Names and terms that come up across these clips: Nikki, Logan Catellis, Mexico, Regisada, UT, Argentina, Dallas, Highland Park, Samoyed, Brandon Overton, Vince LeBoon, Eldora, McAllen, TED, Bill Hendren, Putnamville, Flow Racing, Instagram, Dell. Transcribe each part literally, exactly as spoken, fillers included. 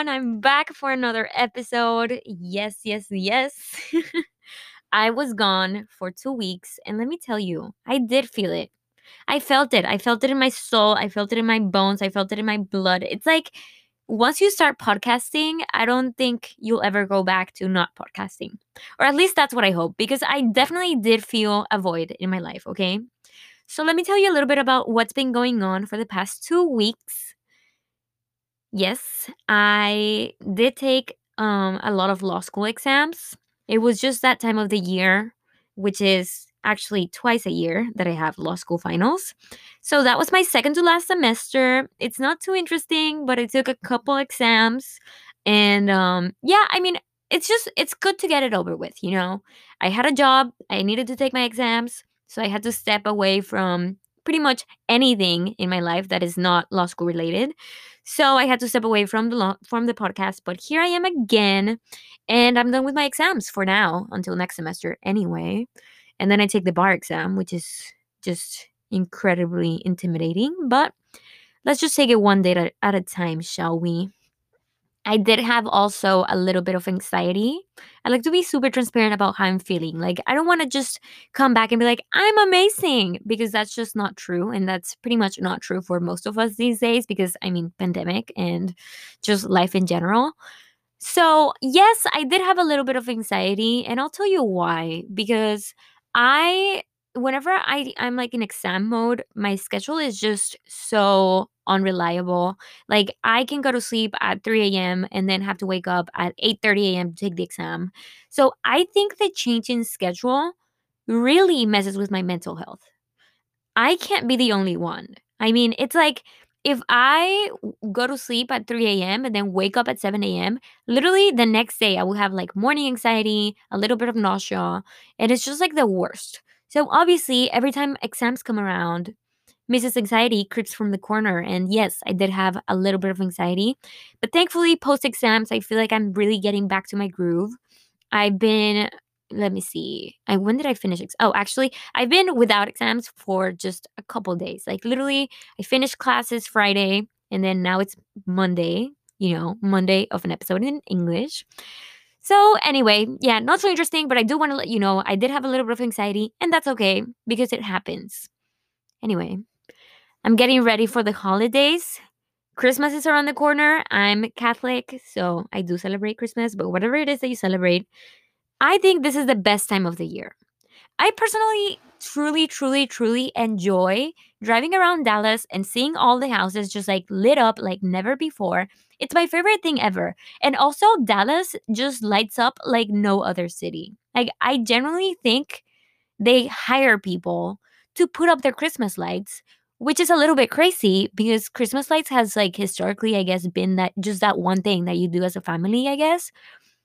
everyone. I'm back for another episode. Yes, yes, yes. I was gone for two weeks, and let me tell you, I did feel it. I felt it. I felt it in my soul. I felt it in my bones. I felt it in my blood. It's like once you start podcasting, I don't think you'll ever go back to not podcasting. Or at least that's what I hope, because I definitely did feel a void in my life, okay? So let me tell you a little bit about what's been going on for the past two weeks. Yes, I did take um, a lot of law school exams. It was just that time of the year, which is actually twice a year that I have law school finals. So that was my second to last semester. It's not too interesting, but I took a couple exams. And um, yeah, I mean, it's just, it's good to get it over with, you know. I had a job. I needed to take my exams. So I had to step away from pretty much anything in my life that is not law school related. So I had to step away from the law, from the podcast, but here I am again, and I'm done with my exams for now until next semester anyway. And then I take the bar exam, which is just incredibly intimidating, but let's just take it one day at a time, shall we? I did have also a little bit of anxiety. I like to be super transparent about how I'm feeling. Like, I don't want to just come back and be like, I'm amazing, because that's just not true. And that's pretty much not true for most of us these days, because, I mean, pandemic and just life in general. So, yes, I did have a little bit of anxiety, and I'll tell you why. Because I, whenever I, I'm like in exam mode, my schedule is just so unreliable. Like, I can go to sleep at three a.m. and then have to wake up at eight thirty a.m. to take the exam. So I think the change in schedule really messes with my mental health. I can't be the only one. I mean, it's like if I go to sleep at three a.m. and then wake up at seven a.m., literally the next day I will have like morning anxiety, a little bit of nausea, and it's just like the worst. So obviously every time exams come around, Missus Anxiety creeps from the corner, and yes, I did have a little bit of anxiety, but thankfully post-exams, I feel like I'm really getting back to my groove. I've been, let me see, I, when did I finish? Ex- oh, actually, I've been without exams for just a couple days. Like literally, I finished classes Friday, and then now it's Monday, you know, Monday of an episode in English. So anyway, yeah, not so interesting, but I do want to let you know I did have a little bit of anxiety, and that's okay because it happens. Anyway, I'm getting ready for the holidays. Christmas is around the corner. I'm Catholic, so I do celebrate Christmas, but whatever it is that you celebrate, I think this is the best time of the year. I personally truly, truly, truly enjoy driving around Dallas and seeing all the houses just like lit up like never before. It's my favorite thing ever. And also Dallas just lights up like no other city. Like I generally think they hire people to put up their Christmas lights, which is a little bit crazy because Christmas lights has like historically, I guess, been that just that one thing that you do as a family, I guess.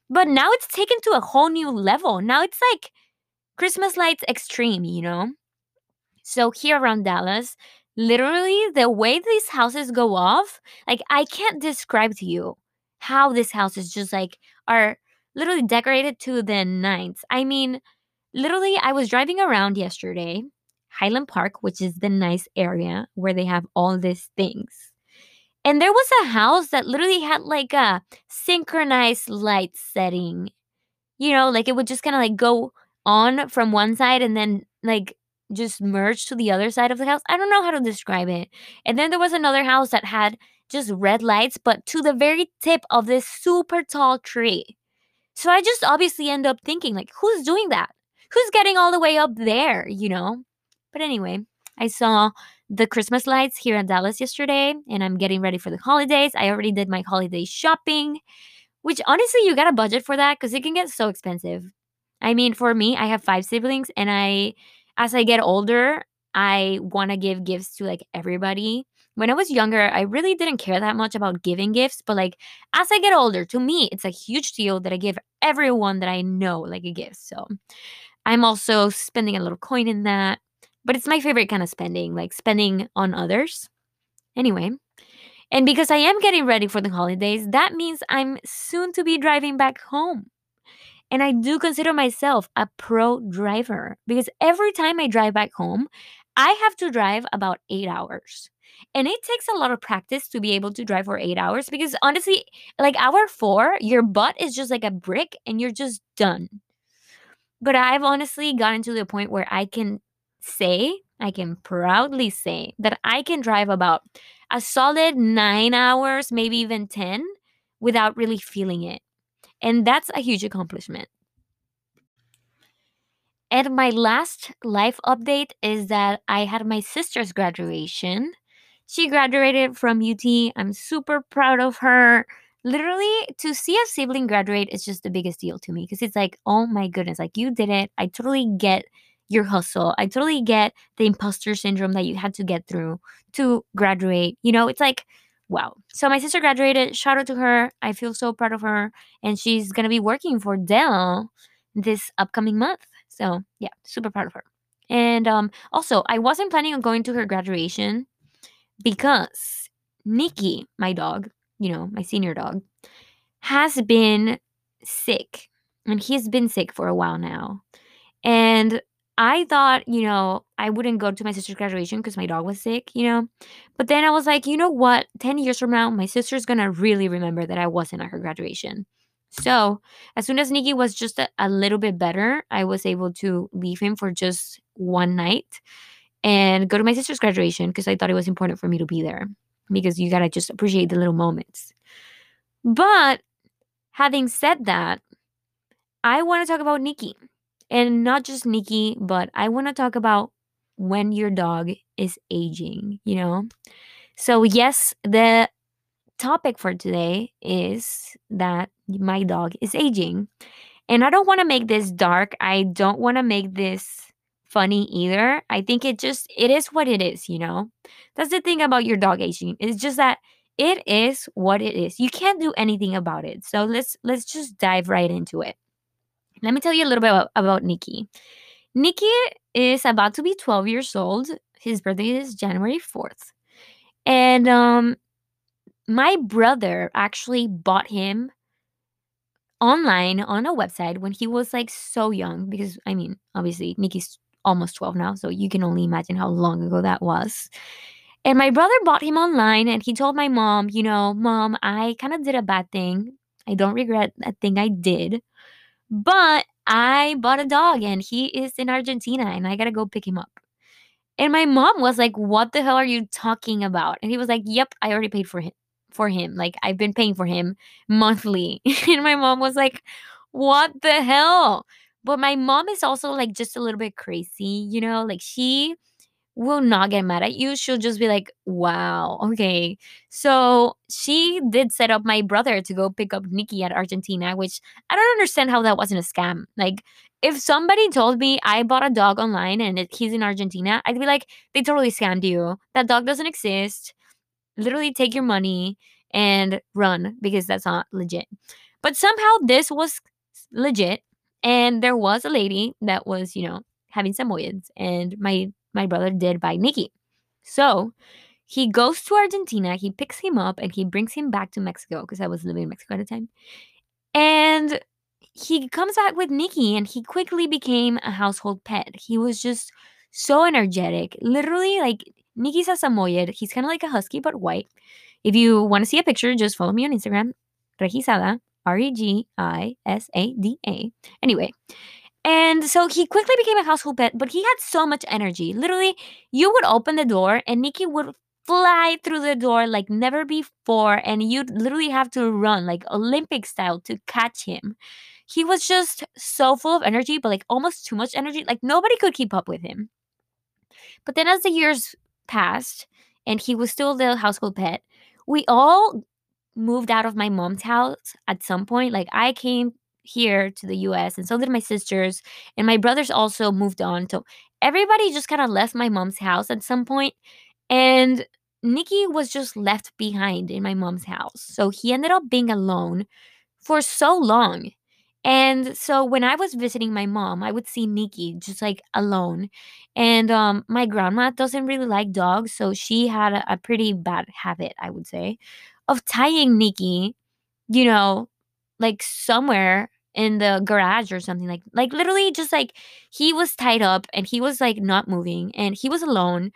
But now it's taken to a whole new level. Now it's like Christmas lights extreme, you know? So here around Dallas, literally the way these houses go off, like I can't describe to you how these houses just like are literally decorated to the nines. I mean, literally I was driving around yesterday, Highland Park, which is the nice area where they have all these things. And there was a house that literally had like a synchronized light setting. You know, like it would just kind of like go on from one side and then like just merge to the other side of the house. I don't know how to describe it. And then there was another house that had just red lights, but to the very tip of this super tall tree. So I just obviously end up thinking like, who's doing that? Who's getting all the way up there, you know? But anyway, I saw the Christmas lights here in Dallas yesterday, and I'm getting ready for the holidays. I already did my holiday shopping, which honestly, you got to budget for that because it can get so expensive. I mean, for me, I have five siblings, and I, as I get older, I want to give gifts to like everybody. When I was younger, I really didn't care that much about giving gifts, but like as I get older, to me, it's a huge deal that I give everyone that I know like a gift. So I'm also spending a little coin in that. But it's my favorite kind of spending, like spending on others. Anyway, and because I am getting ready for the holidays, that means I'm soon to be driving back home. And I do consider myself a pro driver because every time I drive back home, I have to drive about eight hours. And it takes a lot of practice to be able to drive for eight hours because honestly, like hour four, your butt is just like a brick and you're just done. But I've honestly gotten to the point where I can say, I can proudly say that I can drive about a solid nine hours, maybe even ten, without really feeling it. And that's a huge accomplishment. And my last life update is that I had my sister's graduation. She graduated from U T. I'm super proud of her. Literally, to see a sibling graduate is just the biggest deal to me because it's like, oh my goodness, like you did it. I totally get your hustle. I totally get the imposter syndrome that you had to get through to graduate. You know, it's like, wow. So my sister graduated. Shout out to her. I feel so proud of her. And she's going to be working for Dell this upcoming month. So yeah, super proud of her. And um, also, I wasn't planning on going to her graduation because Nikki, my dog, you know, my senior dog, has been sick. And he's been sick for a while now. And I thought, you know, I wouldn't go to my sister's graduation because my dog was sick, you know. But then I was like, you know what? ten years from now, my sister's going to really remember that I wasn't at her graduation. So as soon as Nikki was just a, a little bit better, I was able to leave him for just one night and go to my sister's graduation because I thought it was important for me to be there because you got to just appreciate the little moments. But having said that, I want to talk about Nikki. And not just Nikki, but I want to talk about when your dog is aging, you know? So yes, the topic for today is that my dog is aging. And I don't want to make this dark. I don't want to make this funny either. I think it just, it is what it is, you know? That's the thing about your dog aging. It's just that it is what it is. You can't do anything about it. So let's let's just dive right into it. Let me tell you a little bit about, about Nikki. Nikki is about to be twelve years old. His birthday is January fourth. And um, my brother actually bought him online on a website when he was like so young. Because, I mean, obviously, Nikki's almost twelve now. So you can only imagine how long ago that was. And my brother bought him online. And he told my mom, you know, Mom, I kind of did a bad thing. I don't regret that thing I did. But I bought a dog and he is in Argentina and I got to go pick him up. And my mom was like, what the hell are you talking about? And he was like, yep, I already paid for him. For him. Like, I've been paying for him monthly. And my mom was like, what the hell? But my mom is also like just a little bit crazy, you know? Like, she will not get mad at you. She'll just be like, wow, okay. So she did set up my brother to go pick up Nikki at Argentina, which I don't understand how that wasn't a scam. Like, if somebody told me I bought a dog online and it, he's in Argentina, I'd be like, they totally scammed you. That dog doesn't exist. Literally take your money and run because that's not legit. But somehow this was legit. And there was a lady that was, you know, having Samoyeds, and my My brother did buy Nikki. So he goes to Argentina. He picks him up and he brings him back to Mexico because I was living in Mexico at the time. And he comes back with Nikki and he quickly became a household pet. He was just so energetic. Literally, like, Nikki's a Samoyed. He's kind of like a husky but white. If you want to see a picture, just follow me on Instagram. Regisada. R E G I S A D A. Anyway. And so he quickly became a household pet, but he had so much energy. Literally, you would open the door and Nikki would fly through the door like never before. And you'd literally have to run like Olympic style to catch him. He was just so full of energy, but like almost too much energy. Like, nobody could keep up with him. But then as the years passed and he was still the household pet, we all moved out of my mom's house at some point. Like, I came here to the U S and so did my sisters, and my brothers also moved on. So everybody just kind of left my mom's house at some point, and Nikki was just left behind in my mom's house. So he ended up being alone for so long. And so when I was visiting my mom, I would see Nikki just like alone. And um, my grandma doesn't really like dogs, so she had a, a pretty bad habit, I would say, of tying Nikki, you know, like somewhere in the garage or something. Like, like literally just like he was tied up and he was like not moving and he was alone.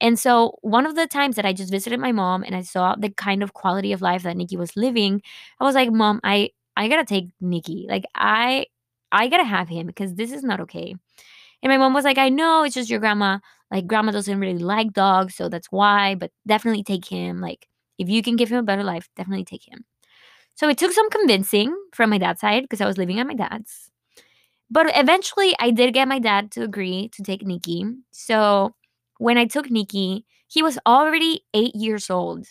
And so one of the times that I just visited my mom and I saw the kind of quality of life that Nikki was living, I was like, Mom, I, I gotta take Nikki. Like I, I gotta have him because this is not okay. And my mom was like, I know, it's just your grandma. Like grandma doesn't really like dogs, so that's why, but definitely take him. Like if you can give him a better life, definitely take him. So it took some convincing from my dad's side because I was living at my dad's. But eventually I did get my dad to agree to take Nikki. So when I took Nikki, he was already eight years old,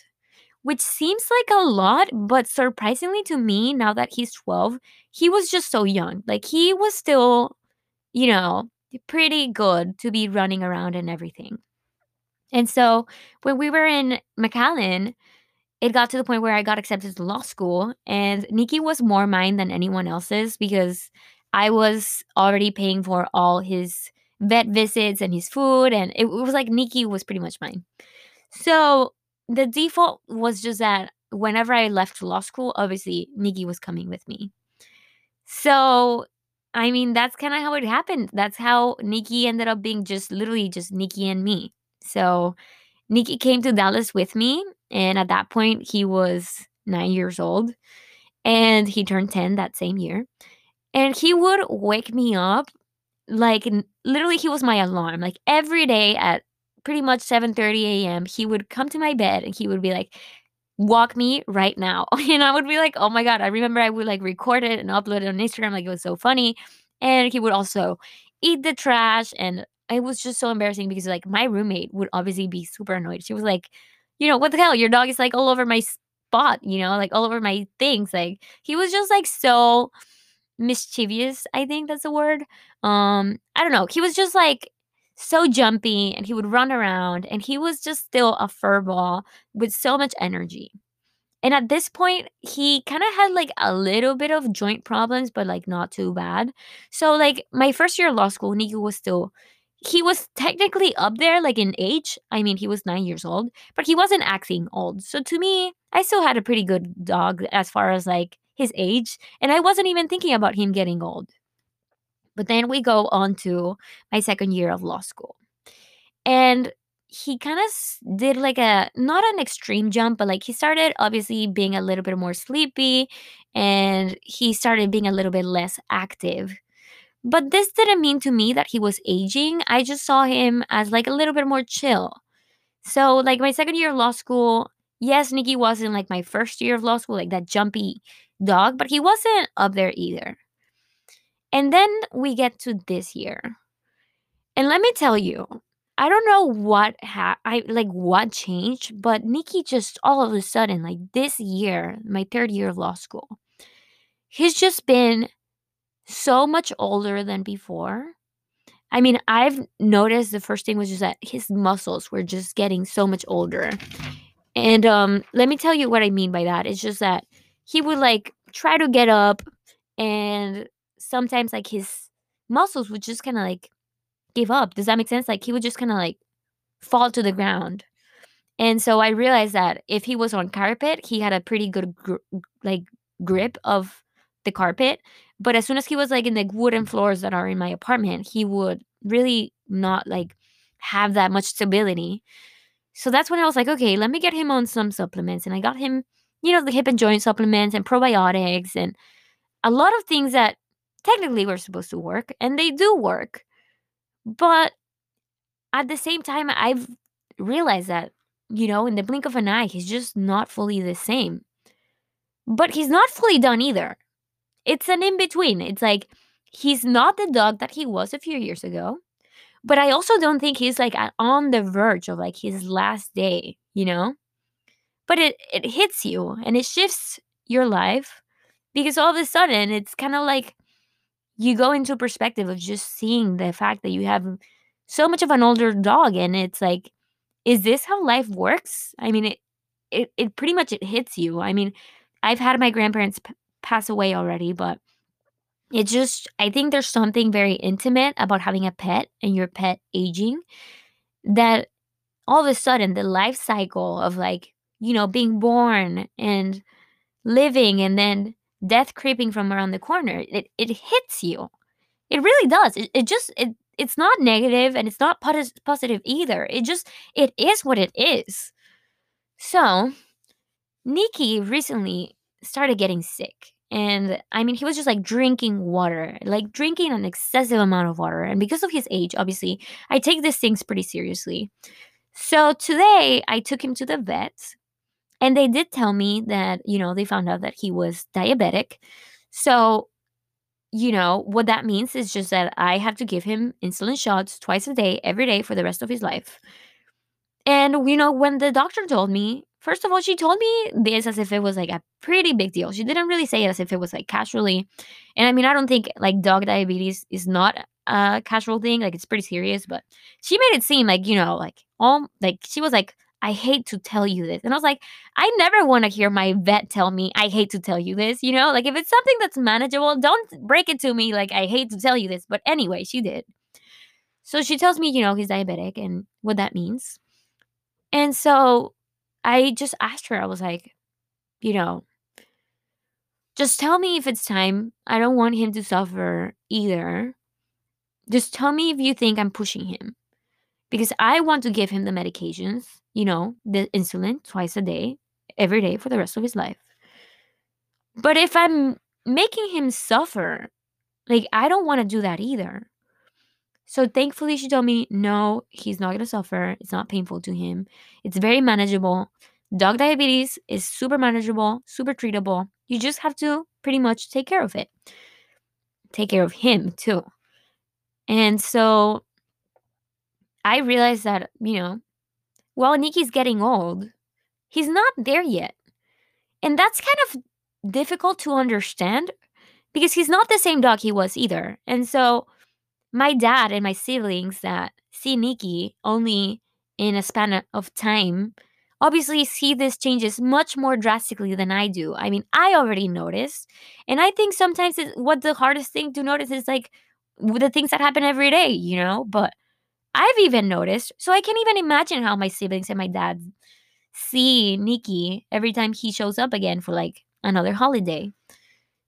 which seems like a lot, but surprisingly to me, now that he's twelve, he was just so young. Like he was still, you know, pretty good to be running around and everything. And so when we were in McAllen, it got to the point where I got accepted to law school, and Nikki was more mine than anyone else's because I was already paying for all his vet visits and his food, and it was like Nikki was pretty much mine. So the default was just that whenever I left law school, obviously Nikki was coming with me. So I mean, that's kind of how it happened. That's how Nikki ended up being just literally just Nikki and me. So Nikki came to Dallas with me. And at that point, he was nine years old. And he turned ten that same year. And he would wake me up. Like, literally, he was my alarm. Like, every day at pretty much seven thirty a.m., he would come to my bed and he would be like, walk me right now. And I would be like, oh my God. I remember I would like record it and upload it on Instagram. Like it was so funny. And he would also eat the trash. And it was just so embarrassing because like my roommate would obviously be super annoyed. She was like, you know, what the hell? Your dog is like all over my spot, you know, like all over my things. Like he was just like so mischievous. I think that's the word. Um, I don't know. He was just like so jumpy, and he would run around, and he was just still a furball with so much energy. And at this point, he kind of had like a little bit of joint problems, but like not too bad. So like my first year of law school, Nikki was still, he was technically up there like in age. I mean, he was nine years old, but he wasn't acting old. So to me, I still had a pretty good dog as far as like his age. And I wasn't even thinking about him getting old. But then we go on to my second year of law school. And he kind of did like a, not an extreme jump, but like he started obviously being a little bit more sleepy and he started being a little bit less active. But this didn't mean to me that he was aging. I just saw him as like a little bit more chill. So like my second year of law school, yes, Nikki wasn't like my first year of law school, like that jumpy dog, but he wasn't up there either. And then we get to this year. And let me tell you, I don't know what ha- I like what changed, but Nikki just all of a sudden, like this year, my third year of law school, he's just been so much older than before. I mean, I've noticed the first thing was just that his muscles were just getting so much older. And um, let me tell you what I mean by that. It's just that he would like try to get up, and sometimes like his muscles would just kind of like give up. Does that make sense? Like he would just kind of like fall to the ground. And so I realized that if he was on carpet, he had a pretty good gr- like grip of the carpet. But as soon as he was like in the wooden floors that are in my apartment, he would really not like have that much stability. So that's when I was like, okay, let me get him on some supplements. And I got him, you know, the hip and joint supplements and probiotics and a lot of things that technically we're supposed to work, and they do work. But at the same time, I've realized that, you know, in the blink of an eye, he's just not fully the same. But he's not fully done either. It's an in-between. It's like he's not the dog that he was a few years ago. But I also don't think he's like on the verge of like his last day, you know. But it, it hits you and it shifts your life because all of a sudden it's kind of like, you go into perspective of just seeing the fact that you have so much of an older dog, and it's like, is this how life works? I mean, it it, it pretty much it hits you. I mean, I've had my grandparents p- pass away already, but it just, I think there's something very intimate about having a pet and your pet aging, that all of a sudden the life cycle of like, you know, being born and living and then death creeping from around the corner, it, it hits you. It really does. It, it just, it, it's not negative and it's not positive either. It just, it is what it is. So, Nikki recently started getting sick. And, I mean, he was just, like, drinking water. Like, drinking an excessive amount of water. And because of his age, obviously, I take these things pretty seriously. So, today, I took him to the vet. And they did tell me that, you know, they found out that he was diabetic. So, you know, what that means is just that I have to give him insulin shots twice a day, every day for the rest of his life. And, you know, when the doctor told me, first of all, she told me this as if it was, like, a pretty big deal. She didn't really say it as if it was, like, casually. And, I mean, I don't think, like, dog diabetes is not a casual thing. Like, it's pretty serious. But she made it seem like, you know, like, all, like, she was like, I hate to tell you this. And I was like, I never want to hear my vet tell me, I hate to tell you this, you know? Like, if it's something that's manageable, don't break it to me, like, I hate to tell you this. But anyway, she did. So she tells me, you know, he's diabetic and what that means. And so I just asked her, I was like, you know, just tell me if it's time. I don't want him to suffer either. Just tell me if you think I'm pushing him. Because I want to give him the medications, you know, the insulin twice a day, every day for the rest of his life. But if I'm making him suffer, like, I don't want to do that either. So thankfully, she told me, no, he's not going to suffer. It's not painful to him. It's very manageable. Dog diabetes is super manageable, super treatable. You just have to pretty much take care of it. Take care of him, too. And so I realized that, you know, while Nikki's getting old, he's not there yet. And that's kind of difficult to understand because he's not the same dog he was either. And so my dad and my siblings that see Nikki only in a span of time obviously see these changes much more drastically than I do. I mean, I already noticed. And I think sometimes it's what the hardest thing to notice is, like, the things that happen every day, you know? But I've even noticed. So I can't even imagine how my siblings and my dad see Nikki every time he shows up again for, like, another holiday.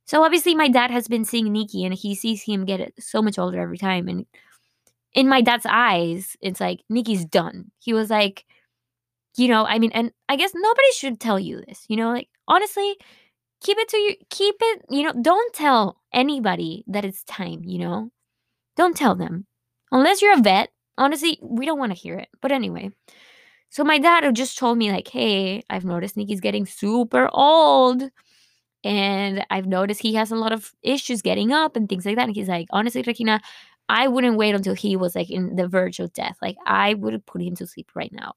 So obviously my dad has been seeing Nikki and he sees him get so much older every time. And in my dad's eyes, it's like, Nikki's done. He was like, you know, I mean, and I guess nobody should tell you this, you know, like, honestly, keep it to you, keep it, you know, don't tell anybody that it's time, you know, don't tell them unless you're a vet. Honestly, we don't want to hear it. But anyway, so my dad just told me, like, hey, I've noticed Nikki's getting super old. And I've noticed he has a lot of issues getting up and things like that. And he's like, honestly, Regina, I wouldn't wait until he was, like, in the verge of death. Like, I would put him to sleep right now.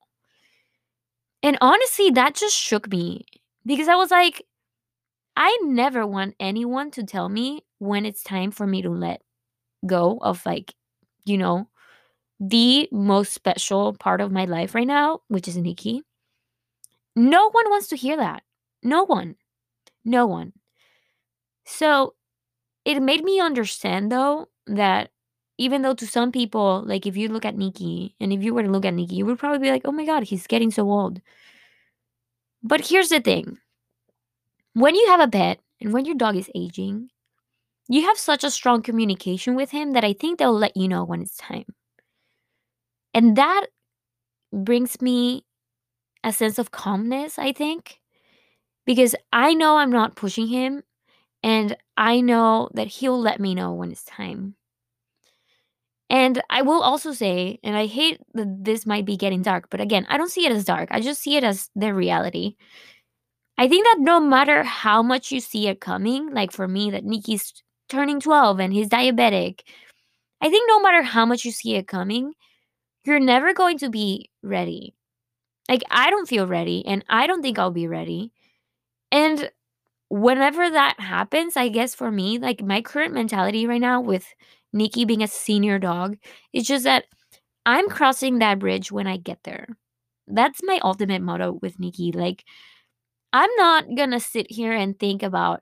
And honestly, that just shook me because I was like, I never want anyone to tell me when it's time for me to let go of, like, you know, the most special part of my life right now, which is Nikki. No one wants to hear that. No one. No one. So it made me understand, though, that even though to some people, like, if you look at Nikki, and if you were to look at Nikki, you would probably be like, oh my God, he's getting so old. But here's the thing. When you have a pet and when your dog is aging, you have such a strong communication with him that I think they'll let you know when it's time. And that brings me a sense of calmness, I think. Because I know I'm not pushing him, and I know that he'll let me know when it's time. And I will also say, and I hate that this might be getting dark, but again, I don't see it as dark. I just see it as the reality. I think that no matter how much you see it coming, like for me, that Nikki's turning twelve and he's diabetic, I think no matter how much you see it coming, you're never going to be ready. Like, I don't feel ready, and I don't think I'll be ready. And whenever that happens, I guess for me, like, my current mentality right now with Nikki being a senior dog, it's just that I'm crossing that bridge when I get there. That's my ultimate motto with Nikki. Like, I'm not going to sit here and think about,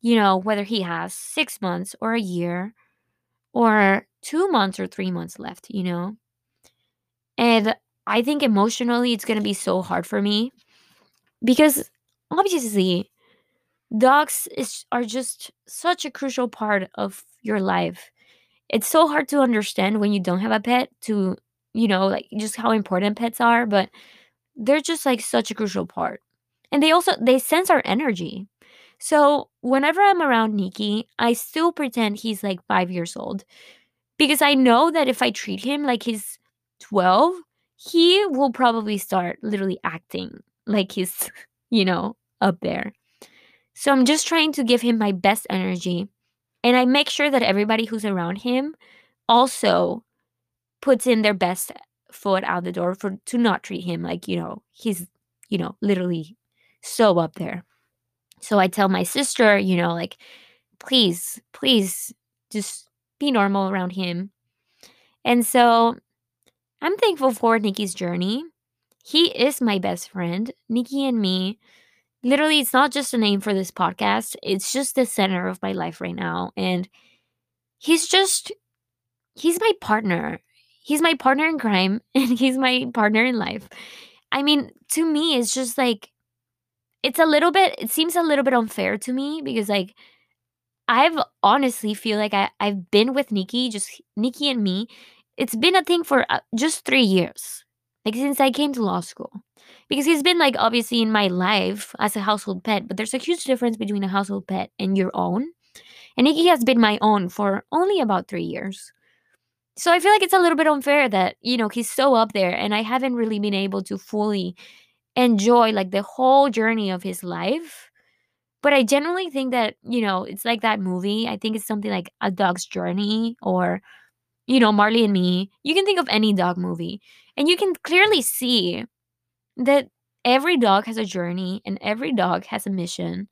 you know, whether he has six months or a year or two months or three months left, you know. And I think emotionally it's going to be so hard for me because obviously, Dogs is, are just such a crucial part of your life. It's so hard to understand when you don't have a pet to, you know, like just how important pets are, but they're just like such a crucial part. And they also, they sense our energy. So whenever I'm around Nikki, I still pretend he's like five years old because I know that if I treat him like he's twelve, he will probably start literally acting like he's, you know, up there. So I'm just trying to give him my best energy. And I make sure that everybody who's around him also puts in their best foot out the door for to not treat him like, you know, he's, you know, literally so up there. So I tell my sister, you know, like, please, please just be normal around him. And so I'm thankful for Nikki's journey. He is my best friend. Nikki and me. Literally, it's not just a name for this podcast. It's just the center of my life right now. And he's just, he's my partner. He's my partner in crime and he's my partner in life. I mean, to me, it's just like, it's a little bit, it seems a little bit unfair to me because like, I've honestly feel like I, I've been with Nikki, just Nikki and me. It's been a thing for just three years. Like since I came to law school. Because he's been like obviously in my life as a household pet, but there's a huge difference between a household pet and your own. And Nikki has been my own for only about three years. So I feel like it's a little bit unfair that, you know, he's so up there and I haven't really been able to fully enjoy like the whole journey of his life. But I generally think that, you know, it's like that movie. I think it's something like A Dog's Journey or, you know, Marley and Me. You can think of any dog movie. And you can clearly see that every dog has a journey and every dog has a mission.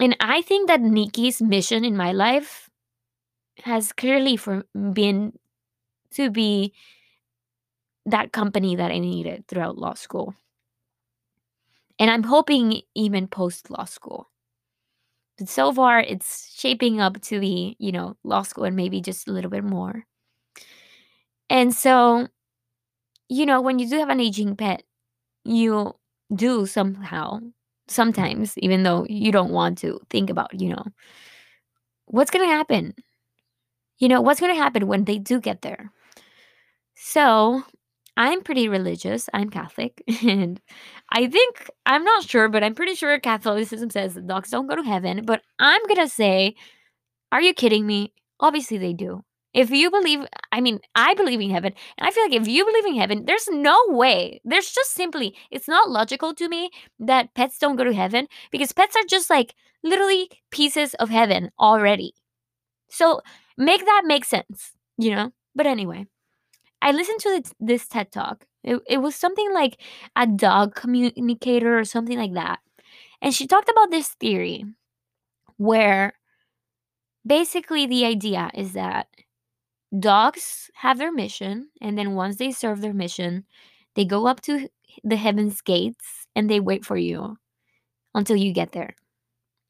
And I think that Nikki's mission in my life has clearly for been to be that company that I needed throughout law school. And I'm hoping even post-law school. But so far, it's shaping up to be, you know, law school and maybe just a little bit more. And so, you know, when you do have an aging pet, you do somehow, sometimes, even though you don't want to think about, you know, what's going to happen? You know, what's going to happen when they do get there? So I'm pretty religious. I'm Catholic. And I think, I'm not sure, but I'm pretty sure Catholicism says that dogs don't go to heaven. But I'm going to say, are you kidding me? Obviously they do. If you believe, I mean, I believe in heaven. And I feel like if you believe in heaven, there's no way. There's just simply, it's not logical to me that pets don't go to heaven. Because pets are just like literally pieces of heaven already. So make that make sense, you know? But anyway. I listened to this TED Talk. It, it was something like a dog communicator or something like that. And she talked about this theory where basically the idea is that dogs have their mission. And then once they serve their mission, they go up to the heaven's gates and they wait for you until you get there.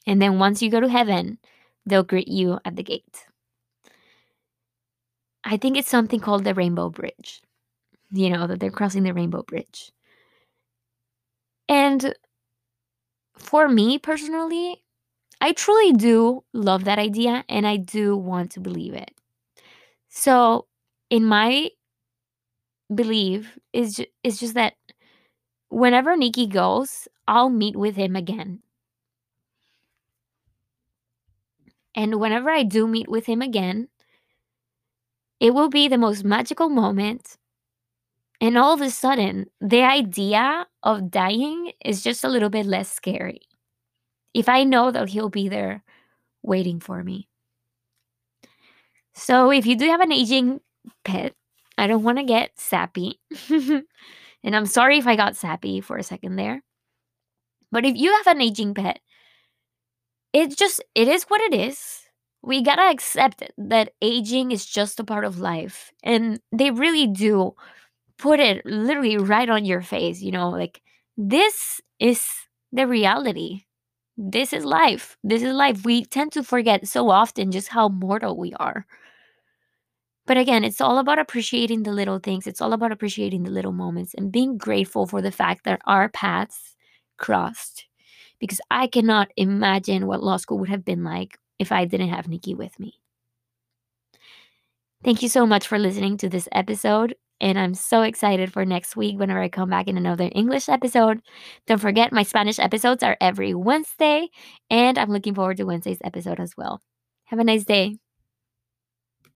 And then once you go to heaven, they'll greet you at the gate. I think it's something called the Rainbow Bridge. You know, that they're crossing the Rainbow Bridge. And for me personally, I truly do love that idea and I do want to believe it. So in my belief, it's just, it's just that whenever Nikki goes, I'll meet with him again. And whenever I do meet with him again, it will be the most magical moment. And all of a sudden, the idea of dying is just a little bit less scary. If I know that he'll be there waiting for me. So if you do have an aging pet, I don't want to get sappy. And I'm sorry if I got sappy for a second there. But if you have an aging pet, it just, it is what it is. We gotta accept that aging is just a part of life. And they really do put it literally right on your face. You know, like, this is the reality. This is life. This is life. We tend to forget so often just how mortal we are. But again, it's all about appreciating the little things. It's all about appreciating the little moments and being grateful for the fact that our paths crossed. because I cannot imagine what law school would have been like if I didn't have Nikki with me. Thank you so much for listening to this episode, and I'm so excited for next week whenever I come back in another English episode. Don't forget, my Spanish episodes are every Wednesday, and I'm looking forward to Wednesday's episode as well. Have a nice day.